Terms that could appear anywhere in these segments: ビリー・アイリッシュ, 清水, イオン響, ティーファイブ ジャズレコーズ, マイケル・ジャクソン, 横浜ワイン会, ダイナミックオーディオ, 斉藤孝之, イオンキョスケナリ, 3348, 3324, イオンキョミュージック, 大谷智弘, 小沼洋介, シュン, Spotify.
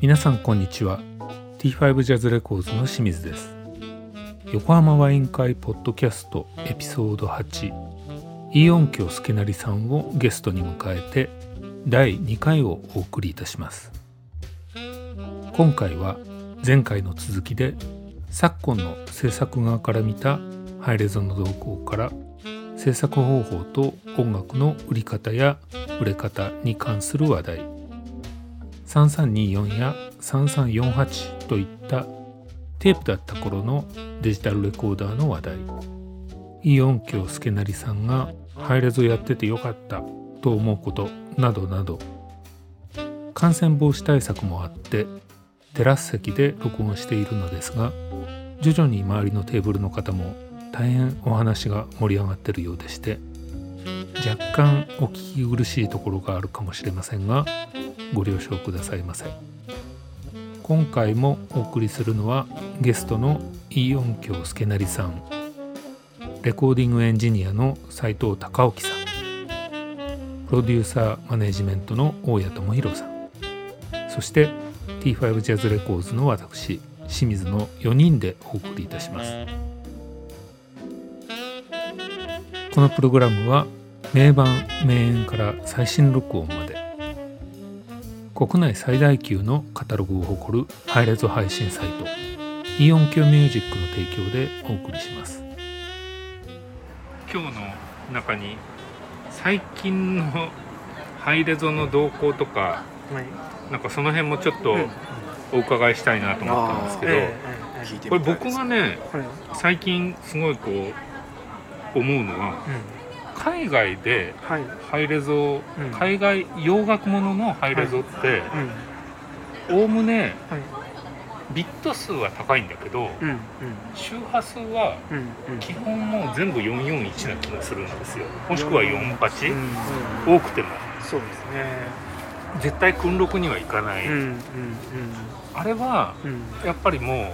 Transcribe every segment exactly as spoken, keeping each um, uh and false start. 皆さんこんにちは。 ティーファイブ ジャズレコーズの清水です。横浜ワイン会ポッドキャストエピソードはち、イオンキョスケナリさんをゲストに迎えてだいにかいをお送りいたします。今回は前回の続きで、昨今の制作側から見たハイレゾの動向から制作方法と音楽の売り方や売れ方に関する話題、さんさんにーよんやさんさんよんはちといったテープだった頃のデジタルレコーダーの話題、イオンキョスケナリさんがハイレゾやっててよかったと思うことなどなど、感染防止対策もあってテラス席で録音しているのですが、徐々に周りのテーブルの方も大変お話が盛り上がっているようでして、若干お聞き苦しいところがあるかもしれませんが、ご了承くださいませ。今回もお送りするのはゲストのイオンキョスケナリさん、レコーディングエンジニアの斉藤孝之さん、プロデューサーマネジメントの大谷智弘さん、そして ティーファイブ ジャズレコーズの私清水のよにんでお送りいたします。このプログラムは名盤名演から最新録音まで、国内最大級のカタログを誇るハイレゾ配信サイトイオンキョミュージックの提供でお送りします。今日の中に最近のハイレゾの動向とか、はい、なんかその辺もちょっとお伺いしたいなと思ったんですけど、えー、これ僕がね最近すごいこう思うのは、うん、海外でハイレゾ、はい、海外洋楽もののハイレゾっておおむねビット数は高いんだけど、うんうん、周波数は基本もう全部よんよんいちな気がするんですよ、もしくはよんじゅうはち、うんうん、多くてもそうですね、絶対訓録にはいかない、うんうんうん、あれはやっぱりも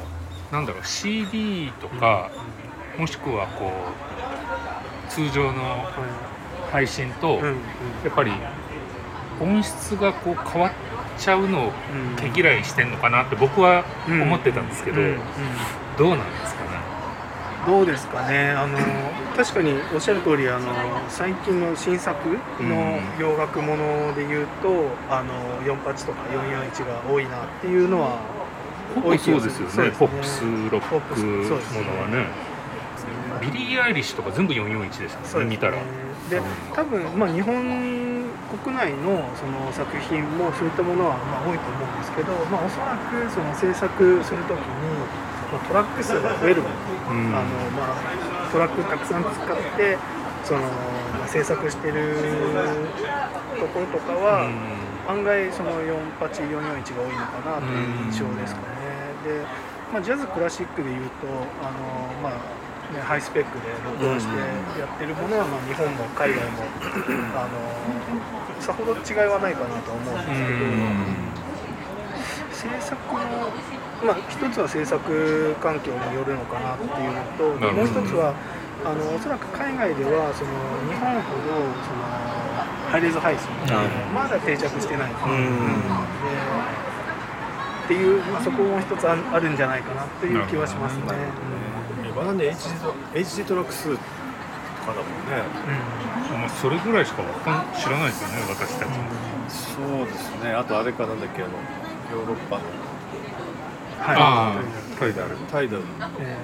うなんだろう シーディー とか、うんうん、もしくはこう通常の配信とやっぱり音質がこう変わっちゃうのを毛嫌いしてんのかなって僕は思ってたんですけど、どうなんですかね。どうですかね、あの確かにおっしゃる通り、あの最近の新作の洋楽ものでいうと、あのよんじゅうはちとかよんよんいちが多いなっていうのは多い気がする。そうですよね、ポップスロックものはね、ビリー・アイリッシュとか全部よんよんいちでしたね、見たら。で、多分、まあ、日本国内 の, その作品もそういったものはまあ多いと思うんですけど、まあ、おそらくその制作するときに、まあ、トラック数が増えるので、うん、あのまあ、トラックたくさん使ってその、まあ、制作してるところとかは、うん、案外そのよんじゅうはち、よんよんいちが多いのかなという印象ですかね。うん、で、まあ、ジャズクラシックでいうと、あの、まあハイスペックで録音してやってるものは、まあ日本も海外もあのさほど違いはないかなと思うんですけど、制作の、まあ、一つは制作環境によるのかなっていうのと、もう一つはあのおそらく海外ではその日本ほどそのハイレゾ配信がまだ定着してないと思うので、っていう、まあ、そこも一つあるんじゃないかなっていう気はしますね。まだね、エイチディー トラック数とかだもんね、うん、まあ、それぐらいしか知らないですよね、私たちも、うん、そうですね、あとあれかなんだっけ、あのヨーロッパの、はい、あタイダルタイダル、え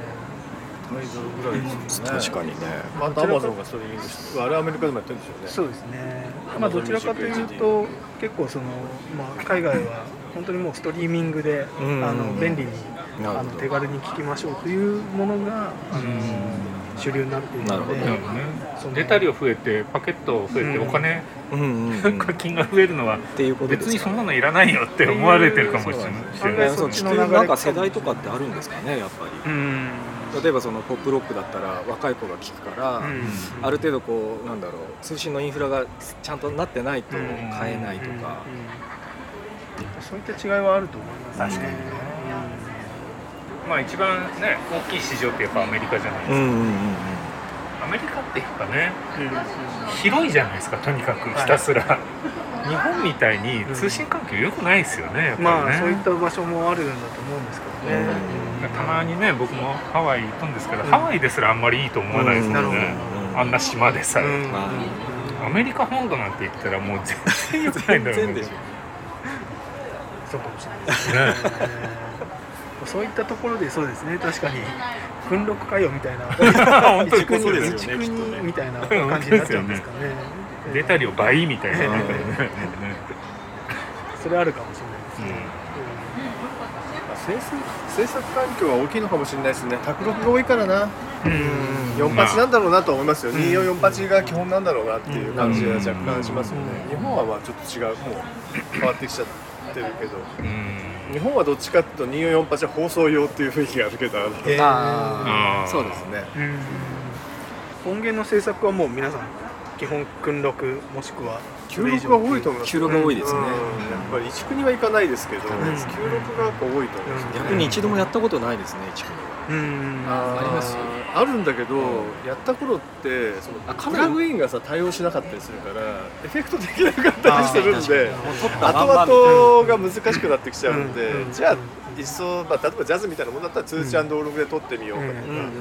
ー、タイダルぐらいですね、うん、確かにね、まあ、あとアマゾンがストリーミングして、あれアメリカでもやってるんですよね。そうですね、まあ、どちらかというと結構その、まあ、海外は本当にもうストリーミングであの便利にあの手軽に聴きましょうというものがあの主流になっているので、ね、出た量増えてパケット増えてお金、うん、課金が増えるのは別にそんなのいらないよって思われてるかもしれない。なんか世代とかってあるんですかね、やっぱり。うん、例えばそのポップロックだったら若い子が聴くから、うん、ある程度こうなんだろう、通信のインフラがちゃんとなってないと買えないとか、うんうんうんうん、そういった違いはあると思います、ね、確かに、うん、まあ一番ね大きい市場ってやっぱアメリカじゃないですか、うんうんうん、アメリカっていうかね、うん、広いじゃないですか、とにかくひたすら、はい日本みたいに通信環境良くないですよね、やっぱりね。まあそういった場所もあるんだと思うんですけどね、うん、たまにね僕もハワイ行ったんですけど、うん、ハワイですらあんまりいいと思わないですもんね、うん、あんな島でさ、うん、アメリカ本土なんて言ったらもう全然良くないんだろうね。そうかもしれないですねそういったところでそうですね、確かに訓録かよみたいな本当にそうですよね、にみたいな感じになっちゃうんですかね出た量倍みたいな、ね、それあるかもしれないですね、うん、制作環境は大きいのかもしれないですね。卓録が多いからな、うん、よんじゅうはちなんだろうなと思いますよ、まあ、にーよんよんはちが基本なんだろうなっていう感じが若干しますよね、うん、日本はまあちょっと違う、もう変わってきちゃってるけど、うん、日本はどっちかっていうとにーよんよんはちは放送用っていう雰囲気があるけど、えー、あそうですね、うん、音源の制作はもう皆さん基本訓録もしくはきゅうろくが多いと思います。きゅうろくが多いですね、うん、やっぱりいち組はいかないですけど、うん、きゅうろくが多いと思います、ね、逆に一度もやったことないですね、いち組は、うん、あ, ありますよ、あるんだけど、うん、やった頃ってそのプラグインがさ対応しなかったりするからエフェクトできなかったりするんで後々が難しくなってきちゃうんで、うん、じゃあ一層、まあ、例えばジャズみたいなものだったらツーちゃん登録で撮ってみようかとか、うんうんうん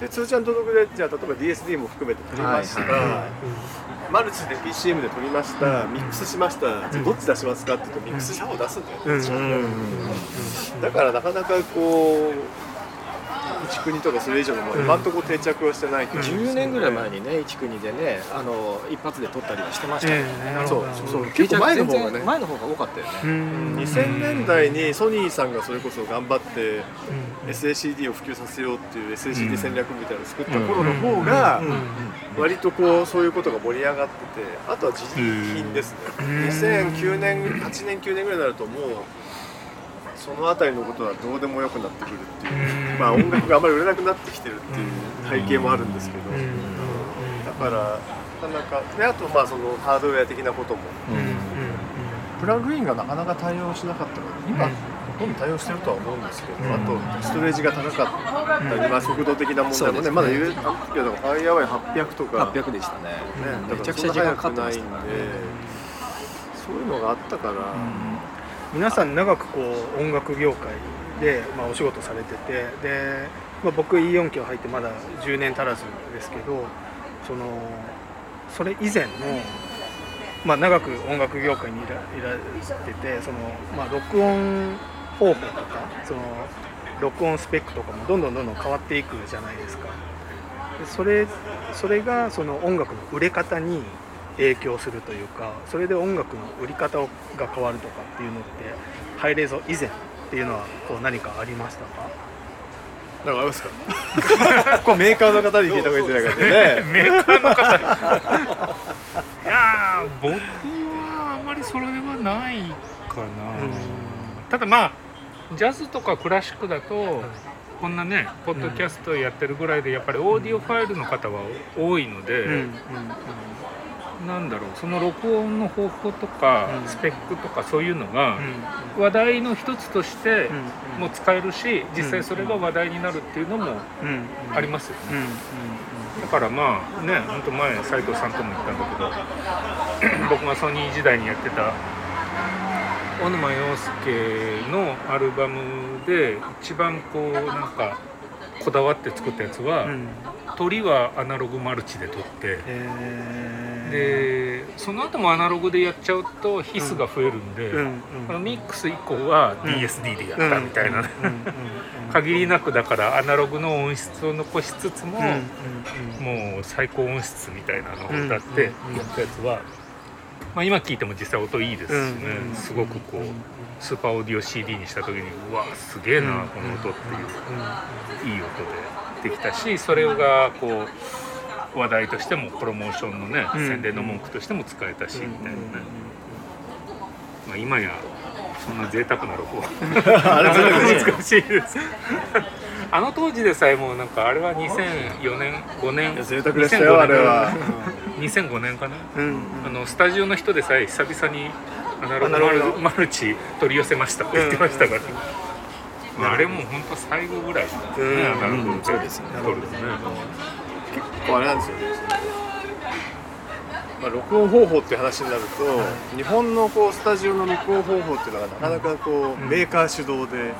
で通常の登録でじゃあ例えば ディーエスディー も含めて撮りました、はいはい、マルチで ピーシーエム で撮りました、ミックスしました、じゃあどっち出しますかって言うとミックスした方を出すんだよね、うん、だからなかなかこう一国とかそれ以上のもの今のところ定着はしてないと、ね、じゅうねんぐらい前にね一国でねあの一発で撮ったりはしてましたよね、えー、そうそう結構前の方がね前の方が多かったよね、うん、にせんねんだいにソニーさんがそれこそ頑張って、うんエスエーシーディー を普及させようっていう エスエーシーディー 戦略みたいなのを作った頃の方が割とこうそういうことが盛り上がってて、あとは自品ですね。にせんきゅうねんはちねんきゅうねんぐらいになるともうそのあたりのことはどうでもよくなってくるっていう、まあ音楽があんまり売れなくなってきてるっていう背景もあるんですけど、だからなかなかで、あとまあそのハードウェア的なこともプラグインがなかなか対応しなかったので今ほとんど対応してるとは思うんですけど、うん、あとストレージが高かったり、まあ、速度的な問題もね、うん、まだ言うけど、ファイアウェイはっぴゃくとかはっぴゃくでしたね、めちゃくちゃ時間かかってましたね、そういうのがあったから、うん、皆さん長くこう音楽業界で、まあ、お仕事されててで、まあ、僕 イーよん 期を入ってまだじゅうねん足らずですけど その、それ以前のまあ、長く音楽業界にいられててその、まあ、録音方法とかその録音スペックとかもどんどんどんどん変わっていくじゃないですか。でそれ、それがその音楽の売れ方に影響するというかそれで音楽の売り方が変わるとかっていうのってハイレゾ以前っていうのはこう何かありましたか？なんかありますかこうメーカーの方に聞いた方がいいんじゃないかってねメーカーの方にいや僕はあまりそれはないかな、うん、ただまあジャズとかクラシックだとこんなねポッドキャストやってるぐらいでやっぱりオーディオファイルの方は多いので、うんうんうん、なんだろうその録音の方法とか、うん、スペックとかそういうのが、うん話題の一つとしても使えるし、実際それが話題になるっていうのもありますよね。だからまあね、ほんと前斉藤さんとも言ったんだけど、僕がソニー時代にやってた小沼洋介のアルバムで一番こうなんかこだわって作ったやつは、鳥はアナログマルチで撮って、でその後もアナログでやっちゃうとヒスが増えるんで、うんうんうん、ミックス以降は ディーエスディー でやったみたいな、ねうんうん、限りなくだからアナログの音質を残しつつも、うんうんうん、もう最高音質みたいなのを歌ってやったやつは、まあ、今聴いても実際音いいですしね、うんうんうん、すごくこうスーパーオーディオ シーディー にした時にうわすげえなこの音っていういい音でできたし、それがこう話題としてもプロモーションのね、うん、宣伝の文句としても使えたし、うん、みたいなね、まあ、今やそんな贅沢な録音あれ難しいですあの当時でさえもうなんかあれはにせんよねんごねん贅沢でしたよあれはにせんごねんかな、うんうん、あのスタジオの人でさえ久々にアナログマルチ取り寄せましたって言ってましたから、うんうん、あれもう本当最後ぐらいですね、うん、アナログを取るんですね、うん、結構あれなんですよね、まあ、録音方法って話になると、はい、日本のこうスタジオの録音方法っていうのがなかなかこう、うん、メーカー主導で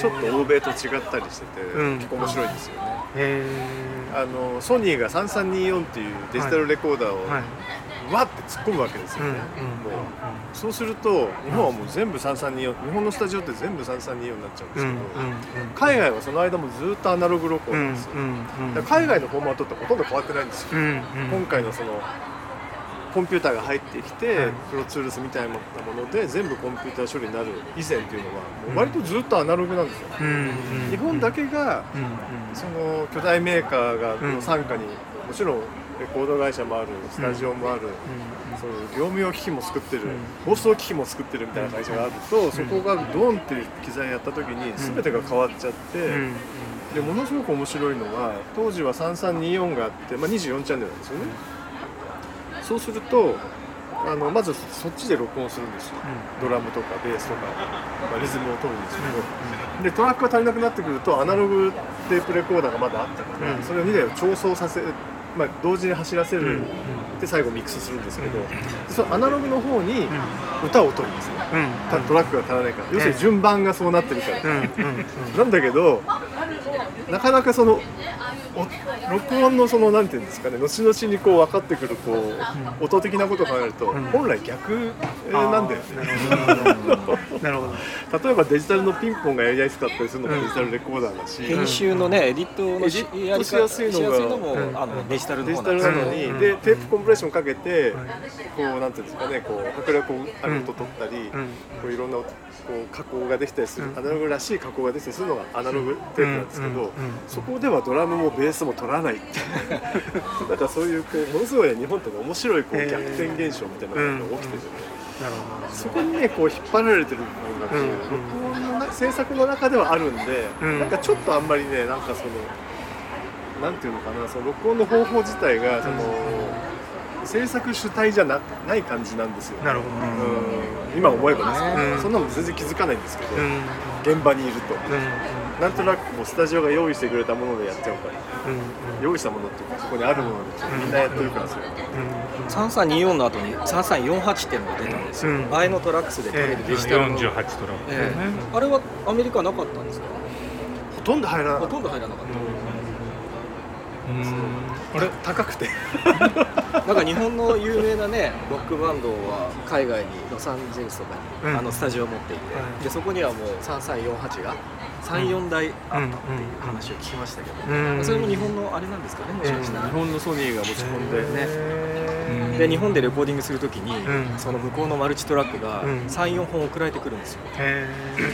ちょっと欧米と違ったりしてて、うん、結構面白いですよね。へー、あのソニーがさんさんにーよんっていうデジタルレコーダーを、はいはいわって突っ込むわけですよね、うんうん、もうそうすると日本はもう全部さんさんにーよん、日本のスタジオって全部さんさんにーよんになっちゃうんですけど、うんうん、海外はその間もずっとアナログ録音なんですよ、うんうん、だから海外のフォーマットってほとんど変わってないんですよ、うんうん、今回のそのコンピューターが入ってきて、うん、プロツールスみたいなもので全部コンピューター処理になる以前っていうのはもう割とずっとアナログなんですよ、うんうん、日本だけが、うんうん、その巨大メーカーがこの傘下に、うん、もちろんレコード会社もある、スタジオもある、うん、そういう業務用機器も作ってる、放送機器も作ってるみたいな会社があると、そこがドンっていう機材やった時に全てが変わっちゃって、うん、でものすごく面白いのは当時はさんさんにーよんがあって、まあ、にじゅうよんチャンネルなんですよね。そうするとあのまずそっちで録音するんですよ、うん、ドラムとかベースとか、まあ、リズムを取るんですけど、うん、でトラックが足りなくなってくるとアナログテープレコーダーがまだあったので、うん、それをにだいを調走させる、まあ、同時に走らせるで最後ミックスするんですけど、そのアナログの方に歌を取るんですね、うん、トラックが足らないから、要するに順番がそうなってるから、うん、なんだけどなかなかその録音のそのなんていうんですかね、後々にこう分かってくるこう音的なことを考えると本来逆なんだよね、うん、なるほど例えばデジタルのピンポンがやりやすかったりするのもデジタルレコーダーだし、編集のねエディットのやりしやすいのもあのデジタルの方なのに、でテープコンプレッションかけてこうなんていうんですかね、こう迫力ある音を撮ったり、こういろんなこう加工ができたりする、アナログらしい加工ができたりするのがアナログテープなんですけど、そこではドラムもベースも取らないってだからそういうこうものすごい日本って面白いこう逆転現象みたいなのが起きてる、えーうん、なるほど、そこにねこう引っ張られてる部分が、うん、録音の制作の中ではあるんで、うん、なんかちょっとあんまりねなんかそのなんていうのかな、その録音の方法自体がその、うん、制作主体じゃ な, ない感じなんですよ。なるほど、うんうん、今思えばですけど、うん、そんなの全然気づかないんですけど、うん、現場にいると、うんなんとなくもうスタジオが用意してくれたものでやっちゃうから、うんうん、用意したものっていうかそこにあるものでみんなやってるからそれ、うんうん、さんさんにーよんの後にさんさんよんはちっていうのが出たんですよ、うん、前のトラックスで取れるデジタルの、えー、よんじゅうはちトラック、えー、あれはアメリカなかったんですか？ほとんど入らなかったほとんど入らなかった、うんうん、あれ高くてなんか日本の有名なねロックバンドは海外にロサンゼルスとかに、うん、あのスタジオを持っていて、うん、でそこにはもうさんさんよんはちがさんよんだいあったっていう話を聞きましたけど、うんうんうん、それも日本のあれなんですかね、もしかしたら日本のソニーが持ち込んで、ねうん、で日本でレコーディングするときに、うん、その向こうのマルチトラックがさんよんほん送られてくるんですよ、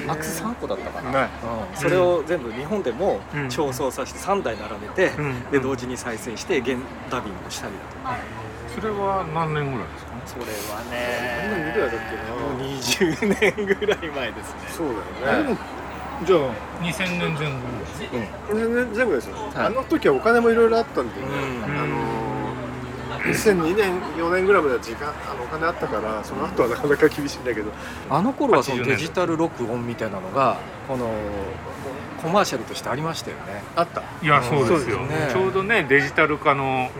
うん、アクスさんこだったかな、うん、それを全部日本でも調整させてさんだい並べて、うん、で同時に再生して現ダビングしたりだとか、それは何年ぐらいですか？それはねにじゅうねんぐらい前ですね。そうだよね。じゃあにせんねんぜんご、うん、にせんねんぜんごですよ、はい、あの時はお金もいろいろあったんでね、うん、あのー、にせんにねんよねんぐらいまでは時間あのお金あったから、その後はなかなか厳しいんだけど、あの頃はそのデジタル録音みたいなのがこのコマーシャルとしてありましたよね。あった。いやそうですよ、うん、そうですね、ちょうどねデジタル化の、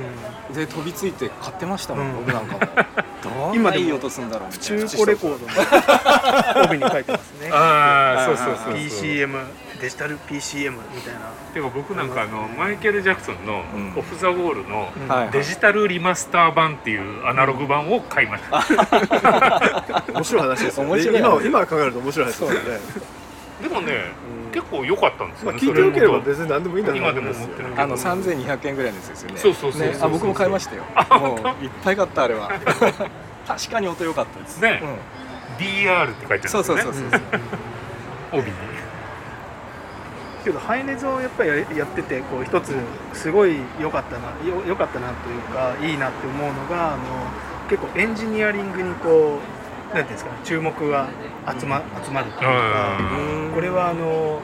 うん、で飛びついて買ってましたもん、うん、僕なんかも今でもいい音するんだろうみたいな。中古レコードの帯に書いてますね。ああ、そうそうそうそう。ピーシーエム デジタル ピーシーエム みたいな。てか僕なんかあのマイケル・ジャクソンのオフ・ザ・ウォールのデジタルリマスター版っていうアナログ版を買いました。面白い話ですよね。面白いね。今今考えると面白い話ですよね。でもね、うん、結構良かったんですよね。まあ、聞いてよければ別に何でもいいんだろう。今でも思ってるけど。あのさんぜんにひゃくえんぐらいのやつですよね。そうそうそうそうそう、ね、あ僕も買いましたよ。もういっぱい買ったあれは。確かに音良かったですね。うん、ディーアール って書いてあるんですね。そうそうそうそう。帯に。けどハイネズをやっぱりやっててこう一つすごい良かったなよ良かったなというかいいなって思うのがあの結構エンジニアリングにこう。なんていうんですかね、注目が集ま、集まるというか、これはあの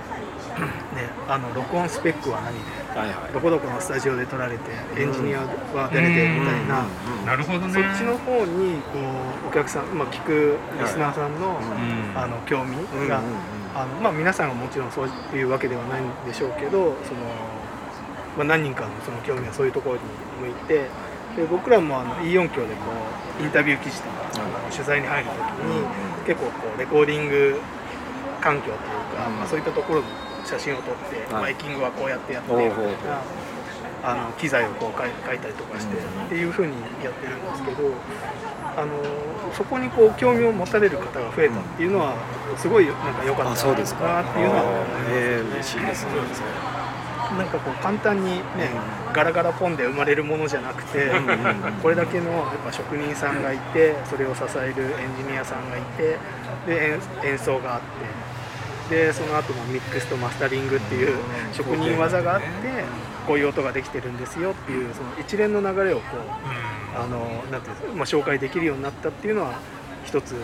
あの録音スペックは何で、はいはい、どこどこのスタジオで撮られてエンジニアは誰でみたいな、なるほどね、そっちの方にこうお客さん、まあ、聞くリスナーさん の,、はい、あの興味が、うんうんうん、あのまあ、皆さんはもちろんそういうわけではないんでしょうけど、その、まあ、何人か の, その興味がそういうところに向いて、で僕らもあの イーよん 響でこうインタビュー記事とか、うん、あの取材に入るときに、うん、結構こうレコーディング環境というか、うん、まあ、そういったところ写真を撮って、マイキングはこうやってやってみたいな、あの機材をこう書いたりとかして、うん、っていう風にやってるんですけど、あのそこにこう興味を持たれる方が増えたっていうのはすごいなんか良かったなっていうのは思いますね。嬉しいですね。なんかこう簡単にね、うん、ガラガラポンで生まれるものじゃなくて、うん、これだけのやっぱ職人さんがいて、それを支えるエンジニアさんがいて、で演奏があって、でその後もミックスとマスタリングっていう職人技があって、こういう音ができてるんですよっていう、その一連の流れをこう、あのなんていうんですか、まあ、紹介できるようになったっていうのは一つ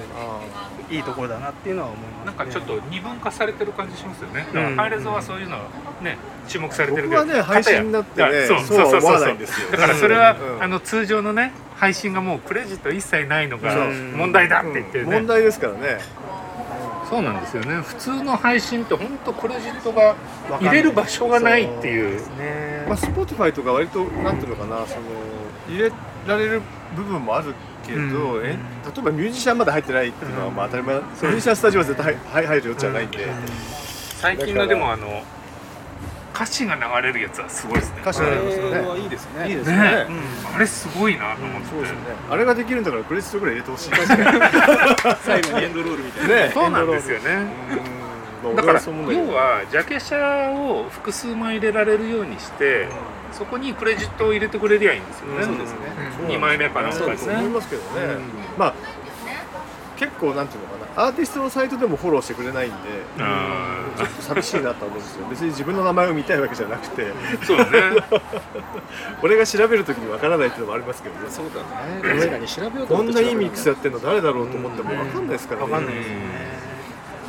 いいところだなっていうのは思いますね。なんかちょっと二分化されてる感じしますよね。だからハイレゾはそういうのね、注目されてるけど、僕はね配信だってね、そうそうそうそうですよ。だからそれは、うん、あの通常のね配信がもうクレジット一切ないのが問題だって言ってるね、うんうん、問題ですからね。そうなんですよね。普通の配信って本当クレジットが入れる場所がないっていう。そうですね。まあ、Spotify とか割となんていうのかな、その入れられる部分もあるけど、うん、え例えばミュージシャンまだ入ってないっていうのはまあ当たり前、うん、ミュージシャンスタジオは絶対入るよっちゃないんで、うんうん、最近のでもあの歌詞が流れるやつはすごいですね。歌詞が流れますよね。あれはいいですね。いいですね。ね、うん、あれすごいなと思って、うん、そうですね。あれができるんだからクレジットぐらい入れてほしい。最後にエンドロールみたいな。ね、そうなんですよね。うん、だから要はジャケ写を複数枚入れられるようにして、うん、そこにクレジットを入れてくれりゃいいんですよね。うん、そうですね。にまいめかなとかですね。思いますけどね。うん、まあ結構なんていうのかな、アーティストのサイトでもフォローしてくれないんで、うん、ちょっと寂しいなと思うんですよ。別に自分の名前を見たいわけじゃなくて、そうね、俺が調べるときにわからないっていうのもありますけどね。そうだね、確かに調べようと思って、こんないいミックスやってるの誰だろうと思ってもわかんないですからね。わかんないですね。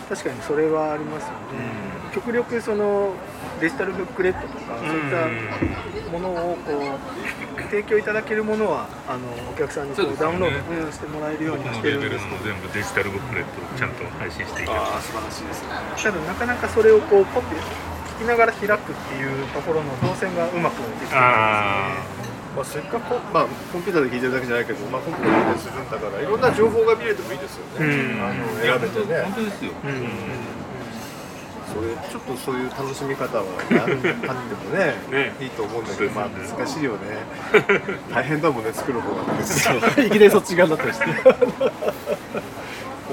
確かにそれはありますよね。極力そのデジタルブックレットとかそういったものをこう提供いただけるものはあのお客さんにこうダウンロードしてもらえるようにしてるんですけど、全部デジタルブックレットをちゃんと配信していける、うん、あ素晴らしいですね。ただなかなかそれをこうポッて聞きながら開くっていうところの動線がうまくできてないんですね。まあ、せっかく、まあ、コンピューターで聞いてるだけじゃないけど、まあ、コンピューターでするんだからいろんな情報が見れてもいいですよね。あの選べてね。本当ですよ、うんうん、ちょっとそういう楽しみ方はあっても ね, ねいいと思うんだけど、まあ難しいよね。大変だもんね、作る方が、ね、いきなりそっち側になったりしてコン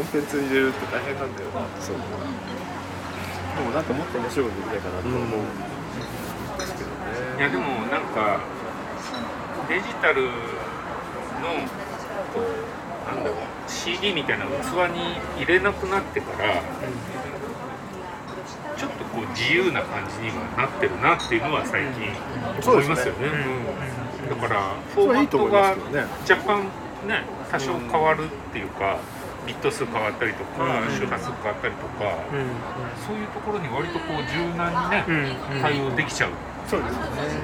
テンツ入れるって大変なんだよな。そう、でもなんかもっと面白いことできないかなと思うんですけどね、うん、いやでもなんかデジタルのなんだろう シーディー みたいな器に入れなくなってから、うん、ちょっとこう自由な感じにはなってるなっていうのは最近思いますよね。うん、だからフォーマットが若干ね、多少変わるっていうか、ビット数変わったりとか、周波数変わったりとか、そういうところに割とこう柔軟にね対応できちゃう。そうですね。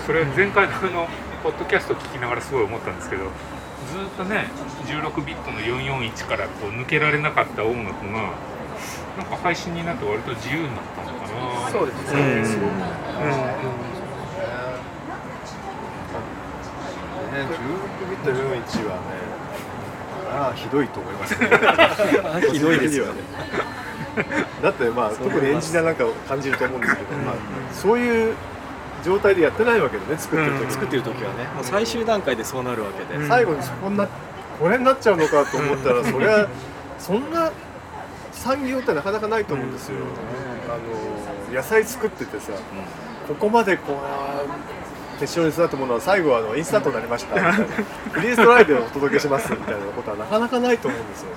それは前回のポッドキャストを聞きながらすごい思ったんですけど、ずっとねじゅうろくビットのよんよんいちからこう抜けられなかった音楽がなんか配信になって割と自由になったのかな。そうですね。うんうんうん、じゅうろくビットよんじゅういちはね、ああひどいと思いますね。ひどいですよね。だってまあ特にエンジニアなんかを感じると思うんですけど、まあ、そういう状態でやってないわけでね、作ってる時、うん、作ってる時はね、もう最終段階でそうなるわけで、うん、最後にそこになこれになっちゃうのかと思ったら、それはそんな産業ってなかなかないと思うんですよ、うん、あの野菜作っててさ、うん、ここまでこう決勝に育ったものは最後はあのインスタントになりましたみたいな、フリーストライでお届けしますみたいなことはなかなかないと思うんですよね。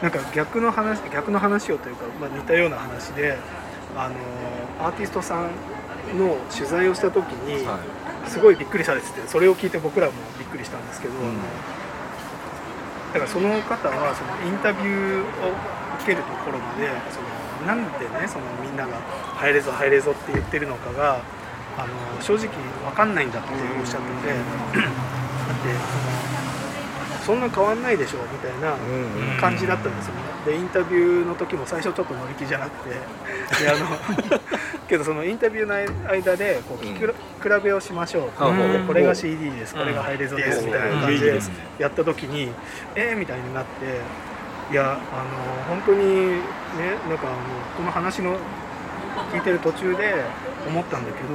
なんか逆の話、逆の話をというか、まあ、似たような話で、あのアーティストさんの取材をした時にすごいびっくりされてて、それを聞いて僕らもびっくりしたんですけど、うん、だからその方はそのインタビューを受けるところまでそのなんでね、そのみんなが入れぞ入れぞって言ってるのかがあの正直分かんないんだっておっしゃってて、だってそんな変わんないでしょみたいな感じだったんですよね。でインタビューの時も最初ちょっと乗り気じゃなくて、であのけどそのインタビューの間でこう聞き、うん、比べをしましょう、うん、これが シーディー です、うん、これがハイレゾです、うん、みたいな感じでやった時に、うん、えーみたいになって、いやあの本当にね、なんかこの話の聞いてる途中で思ったんだけど、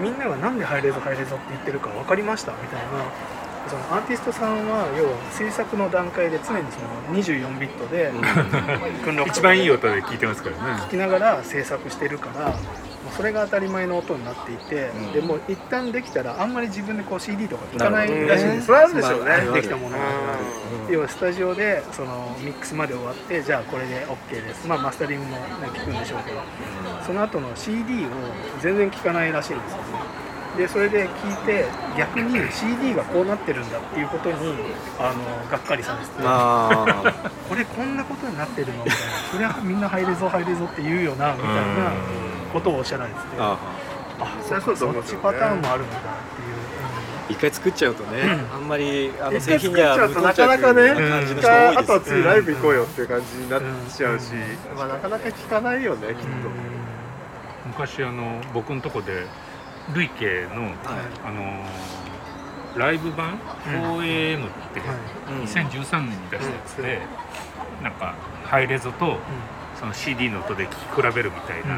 みんながなんでハイレゾハイレゾって言ってるか分かりましたみたいな。そのアーティストさんは要は制作の段階で常にそのにじゅうよんビットで一番いい音で聴いてますからね、聴きながら制作してるから、それが当たり前の音になっていて、うん、でもう一旦できたらあんまり自分でこう シーディー とか聴かないらしいんです。それあるでしょうね、できたものが、うん、要はスタジオでそのミックスまで終わって、じゃあこれで OK です、まあ、マスタリングも聴くんでしょうけど、その後の シーディー を全然聴かないらしいんですよね。でそれで聞いて、逆に シーディー がこうなってるんだっていうことにあのがっかりされて、あこれこんなことになってるのみたいな、そりゃみんな入れぞ入れぞって言うよなみたいなことをおっしゃられてて、ああそりゃそうだと思うんですよね。そっちパターンもあるんだっていう、うん、一回作っちゃうとね、うん、あんまりあの製品には無頓着な感じの人多いですね。あとは次ライブ行こうよっていう感じになっちゃうし、うんうん、まあ、なかなか聞かないよね、うん、きっと、うん、昔あの僕のとこで累計の、はい、あのー、ライブ版 フォーエーエム ってにせんじゅうさんねんに出したやつで、なんかハイレゾとその シーディー の音で聴き比べるみたいな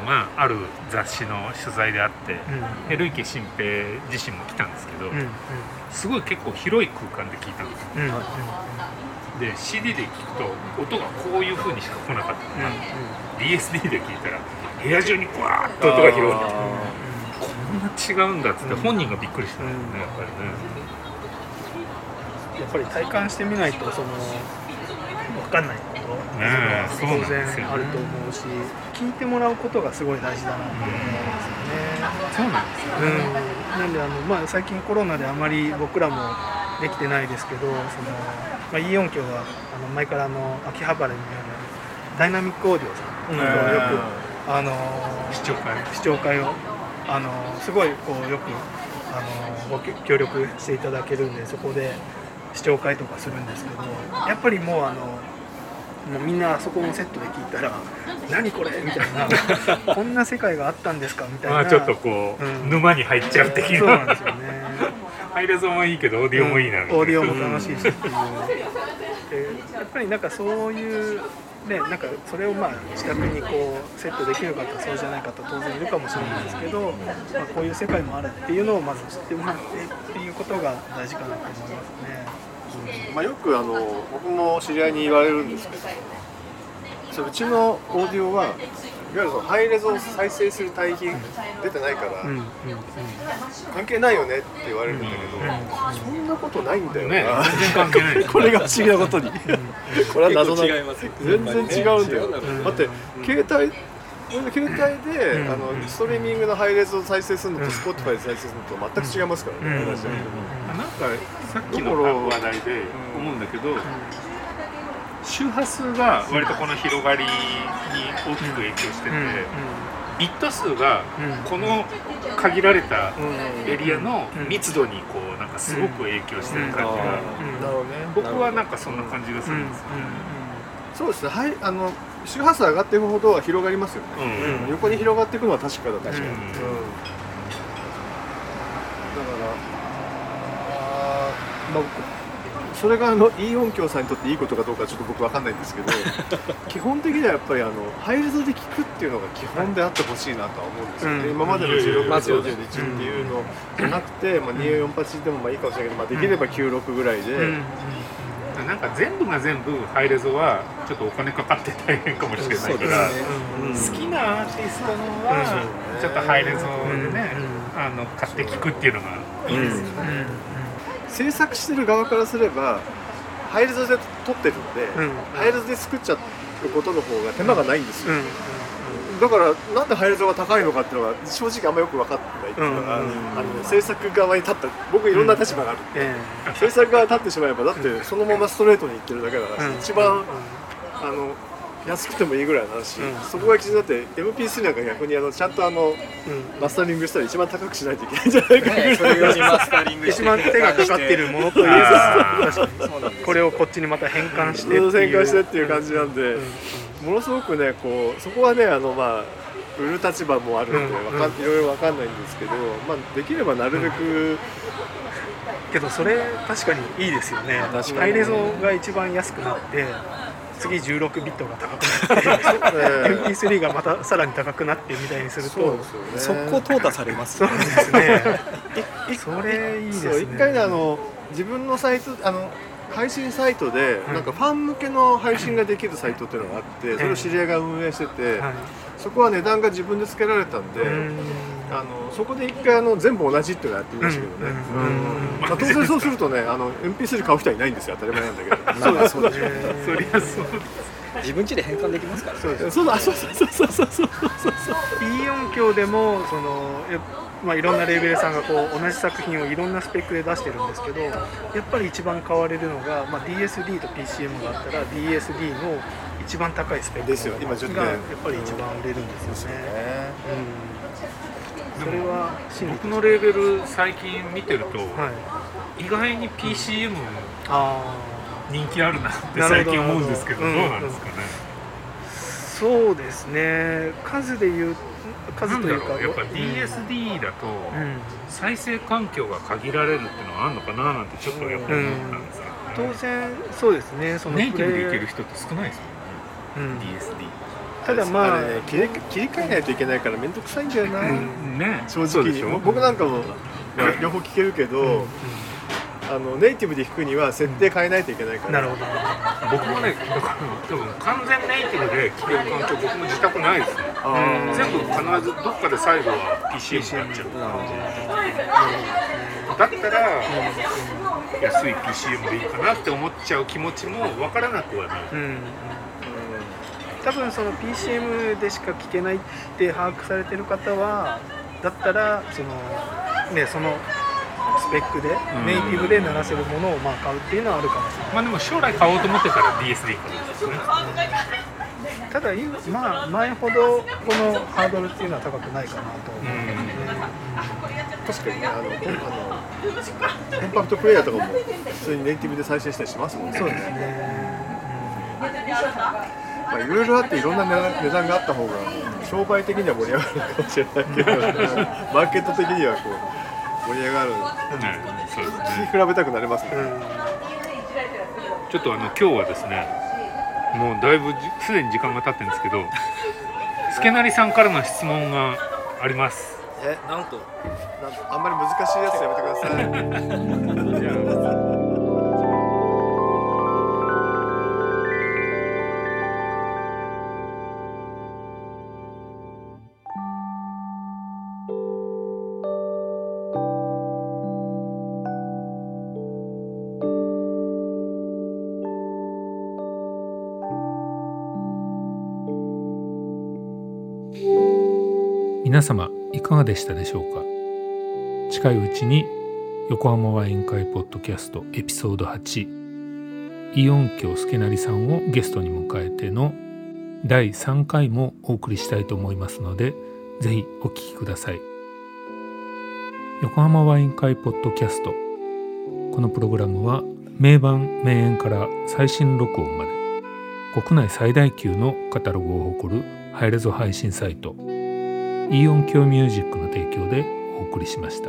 のがある雑誌の取材であって、累計新平自身も来たんですけど、すごい結構広い空間で聴いたんですよ、うん、で シーディー で聴くと音がこういう風にしか来なかったのが、うん、ディーエスディー で聴いたら部屋中にブワーッと音が広がって違うんだっつって本人がびっくりしたんだよね、うん、やっぱりね、やっぱり体感してみないとその分かんないことが当然あると思うし、聞いてもらうことがすごい大事だなって思うんですよね。そうなんですよ、うん、なんであの、まあ、最近コロナであまり僕らもできてないですけど、その、まあ、イオンキョウはあの前からあの秋葉原にあるダイナミックオーディオさんとよく、あのー、視聴会視聴会をあのすごいこうよくあのご協力していただけるんで、そこで視聴会とかするんですけど、やっぱりもうあのもうみんなあそこのセットで聞いたら何これみたいなこんな世界があったんですかみたいな、まあ、ちょっとこう、うん、沼に入っちゃう的な、えー、そうなんですよね。ハイレゾもいいけどオーディオもいいなみたいな、うん、オーディオも楽しいしっていうで、やっぱりなんかそういうで、なんかそれをまあ自宅にこうセットできる方そうじゃない方当然いるかもしれないですけど、まあ、こういう世界もあるっていうのをまず知ってもらってっていうことが大事かなと思いますね、うん、まあ、よくあの僕も知り合いに言われるんですけど、それうちのオーディオはいわゆるそのハイレゾを再生する大品出てないから、うんうんうん、関係ないよねって言われるんだけど、うんうん、そんなことないんだよね、全然関係ないこれが不思議なことにこれは謎な違います、ね、全然違うんだよ、ね、だって、うん、携帯携帯で、うん、あのストリーミングのハイレゾを再生するのと Spotify で再生するのと全く違いますからね、うんうん、なんかさっきの話題で思うんだけど、うんうん、周波数が割とこの広がりに大きく影響してて、ビット数がこの限られたエリアの密度にこうなんかすごく影響してる感じが、僕はなんかそんな感じがするんですよね。そうですね、はい、あの周波数上がっていくほどは広がりますよね、うんうん、横に広がっていくのは確かだ確かに、うんうん、だから、まあそれがあのイー音響さんにとっていいことかどうかちょっと僕分かんないんですけど基本的にはやっぱりあのハイレゾで聞くっていうのが基本であってほしいなとは思うんですよね、うん、今までのじゅうろく、よんじゅういちっていうのじゃなくて、うん、まあ、にーよんはちでもまあいいかもしれないけど、まあ、できればきゅうじゅうろくぐらいで、うんうん、なんか全部が全部ハイレゾはちょっとお金かかって大変かもしれないから、うん、好きなアーティストのはちょっとハイレゾでね、うん、あの買って聞くっていうのがいいですよね、うんうん、制作してる側からすればハイレゾで撮ってるので、うん、ハイレゾで作っちゃうことの方が手間がないんですよ、うんうん、だからなんでハイレゾが高いのかっていうのが正直あんまよく分かってないっていうか、うんうん、あの制作側に立った僕いろんな立場があるんで、うん、制作側に立ってしまえばだってそのままストレートにいってるだけだから、うん、一番、うん、あの安くてもいいぐらいなんし、うん、そこが気になって エムピースリー なんか逆にあのちゃんとあの、うん、マスタリングしたら一番高くしないといけないんじゃないかぐらい、ね、それよりマスタリングして一番手がかかってるものというこれをこっちにまた変換してっていう変換してっていう感じなんで、うんうん、ものすごくねこうそこはねあのまあ売る立場もあるのでわか、うんうん、いろいろ分かんないんですけど、まあ、できればなるべく、うん、けどそれ確かにいいですよね。ハイレゾが一番安くなって次じゅうろくビットが高くなってエムピースリー がまたさらに高くなってみたいにすると速攻淘汰されますね。そうですねそれいいですね。一回ねあの自分のサイトあの配信サイトでなんかファン向けの配信ができるサイトっていうのがあってそれを知り合いが運営してて、はい、そこは値段が自分でつけられたんで、うんあのそこで一回あの全部同じっていうのやってみましたけどね、うんうんうんまあ、当然そうするとねあの エムピースリー 買う人はいないんですよ。当たり前なんだけどそうだそうだ、えー、そりゃそう自分家で変換できますからね。そうですそうだそうそうそうそうそうそうイオン響でもそのまあ、いろんなレーベルさんがこう同じ作品をいろんなスペックで出してるんですけどやっぱり一番買われるのが、まあ、ディーエスディー と ピーシーエム があったら ディーエスディー の一番高いスペックですよ今ちょっと、ね、がやっぱり一番売れるんですよね、うん、それは僕のレーベル最近見てると、はい、意外に ピーシーエム 人気あるなって最近思うんですけど、どうなんですかね、うんうん、そうですね数で言うなんだろうやっぱ ディーエスディー だと再生環境が限られるっていうのはあるのかななんてちょっとやっぱり思ったんですけど、ねうん、当然そうですねそのネイティブでいける人って少ないですよね、うん、ディーエスディー ただまあ、ね、切り替えないといけないから面倒くさいんじゃない、うん、ね正直に僕なんかも両方聞けるけど、うんうんうんあのネイティブで弾くには設定変えないといけないから、うん、なるほど僕もね多分完全ネイティブで聴ける環境僕も自宅ないですね。あ全部必ずどっかで最後は ピーシーエム になっちゃうだったら、うん、安い ピーシーエム でいいかなって思っちゃう気持ちも分からなくはない、うんうん、多分その ピーシーエム でしか聴けないって把握されてる方はだったらそのねそのスペックでネイティブで鳴らせるものをまあ買うっていうのはあるかもしれない、まあ、でも将来買おうと思ってたら ディーエスディー 買うんですよね、うん、ただ今、まあ、前ほどこのハードルっていうのは高くないかなと思うので、うんうん、確かにねあのコンパクトプレイヤーとかも普通にネイティブで再生したりしますもんね。そうですね、まあ、いろいろあっていろんな値段があった方が商売的には盛り上がるかもしれないけどマーケット的にはこう盛り上がる、うんそうですね、比べたくなりますね、うん、ちょっとあの今日はですねもうだいぶすでに時間が経ってるんですけどすけなりさんからの質問があります。えなんとなんとあんまり難しいやつやめてください皆様いかがでしたでしょうか。近いうちに横浜ワイン会ポッドキャストエピソードはちイオン響すけなりさんをゲストに迎えてのだいさんかいもお送りしたいと思いますのでぜひお聞きください。横浜ワイン会ポッドキャストこのプログラムは名盤名演から最新録音まで国内最大級のカタログを誇るハイレゾ配信サイトイオン響ミュージックの提供でお送りしました。